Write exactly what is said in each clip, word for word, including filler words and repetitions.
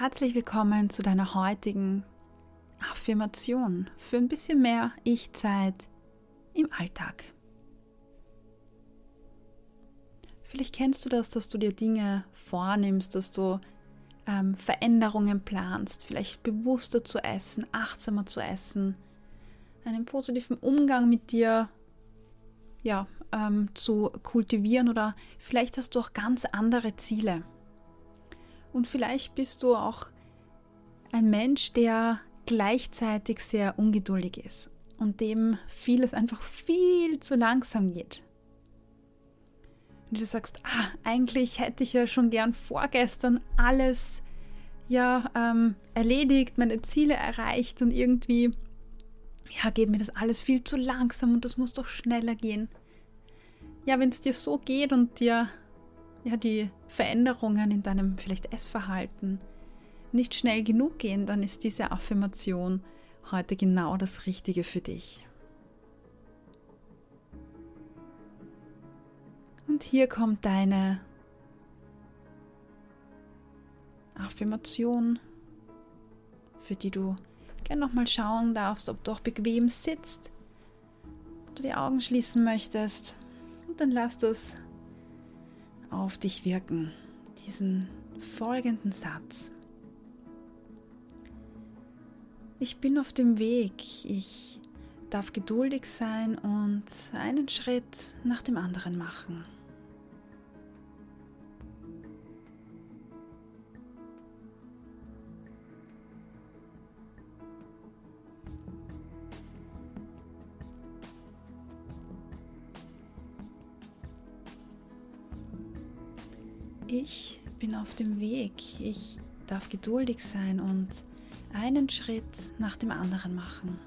herzlich willkommen zu deiner heutigen Affirmation für ein bisschen mehr Ich-Zeit im Alltag. Vielleicht kennst du das, dass du dir Dinge vornimmst, dass du ähm, Veränderungen planst, vielleicht bewusster zu essen, achtsamer zu essen, einen positiven Umgang mit dir ja, ähm, zu kultivieren, oder vielleicht hast du auch ganz andere Ziele. Und vielleicht bist du auch ein Mensch, der gleichzeitig sehr ungeduldig ist und dem vieles einfach viel zu langsam geht. Und du sagst, ah, eigentlich hätte ich ja schon gern vorgestern alles ja, ähm, erledigt, meine Ziele erreicht, und irgendwie ja, geht mir das alles viel zu langsam und das muss doch schneller gehen. Ja, wenn es dir so geht und dir ja, die Veränderungen in deinem vielleicht Essverhalten nicht schnell genug gehen, dann ist diese Affirmation heute genau das Richtige für dich. Und hier kommt deine Affirmation, für die du gerne nochmal schauen darfst, ob du auch bequem sitzt, ob du die Augen schließen möchtest, und dann lass das auf dich wirken, diesen folgenden Satz. Ich bin auf dem Weg, ich darf geduldig sein und einen Schritt nach dem anderen machen. Ich bin auf dem Weg, ich darf geduldig sein und einen Schritt nach dem anderen machen.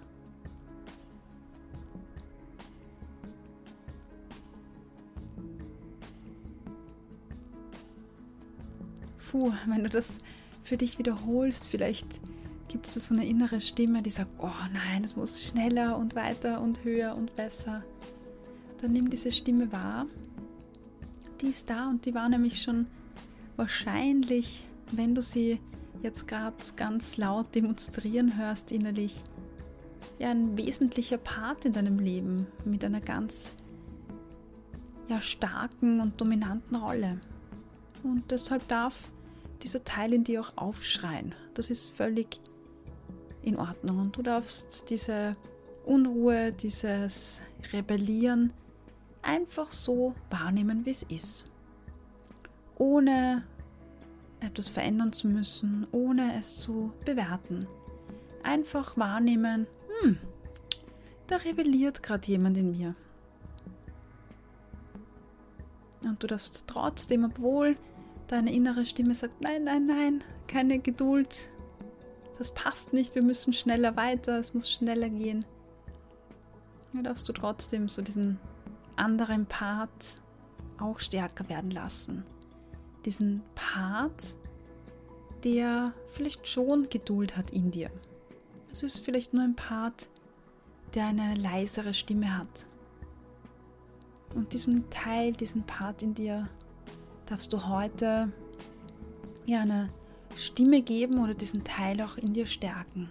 Puh, wenn du das für dich wiederholst, vielleicht gibt es da so eine innere Stimme, die sagt, oh nein, es muss schneller und weiter und höher und besser. Dann nimm diese Stimme wahr. Die ist da, und die war nämlich schon wahrscheinlich, wenn du sie jetzt gerade ganz laut demonstrieren hörst innerlich, ja ein wesentlicher Part in deinem Leben mit einer ganz ja, starken und dominanten Rolle. Und deshalb darf dieser Teil in dir auch aufschreien. Das ist völlig in Ordnung, und du darfst diese Unruhe, dieses Rebellieren einfach so wahrnehmen, wie es ist, ohne etwas verändern zu müssen, ohne es zu bewerten. Einfach wahrnehmen, hm, da rebelliert gerade jemand in mir. Und du darfst trotzdem, obwohl deine innere Stimme sagt, nein, nein, nein, keine Geduld, das passt nicht, wir müssen schneller weiter, es muss schneller gehen, da darfst du trotzdem so diesen anderen Part auch stärker werden lassen. Diesen Part, der vielleicht schon Geduld hat in dir. Es ist vielleicht nur ein Part, der eine leisere Stimme hat. Und diesem Teil, diesen Part in dir, darfst du heute ja eine Stimme geben oder diesen Teil auch in dir stärken.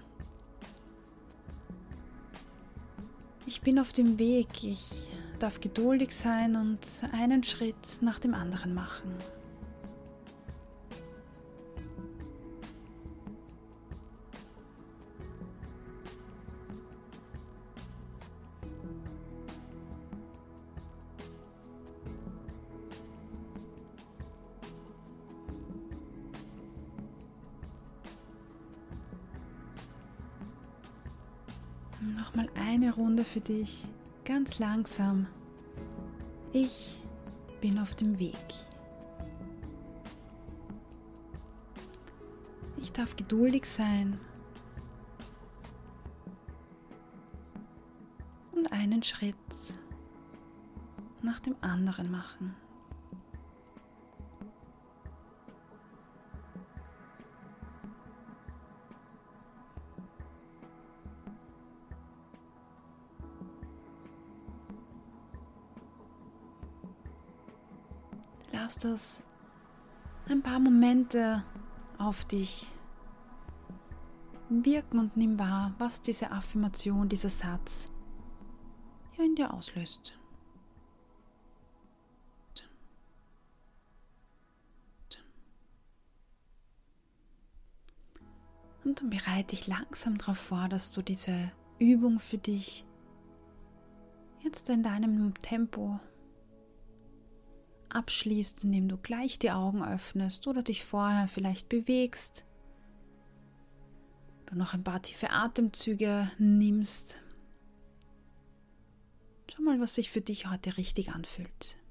Ich bin auf dem Weg, ich darf geduldig sein und einen Schritt nach dem anderen machen. Nochmal eine Runde für dich, ganz langsam. Ich bin auf dem Weg. Ich darf geduldig sein und einen Schritt nach dem anderen machen. Lass das ein paar Momente auf dich Wirken und nimm wahr, was diese Affirmation, dieser Satz hier in dir auslöst. Und dann bereite dich langsam darauf vor, dass du diese Übung für dich jetzt in deinem Tempo abschließt, indem du gleich die Augen öffnest oder dich vorher vielleicht bewegst, du noch ein paar tiefe Atemzüge nimmst. Schau mal, was sich für dich heute richtig anfühlt.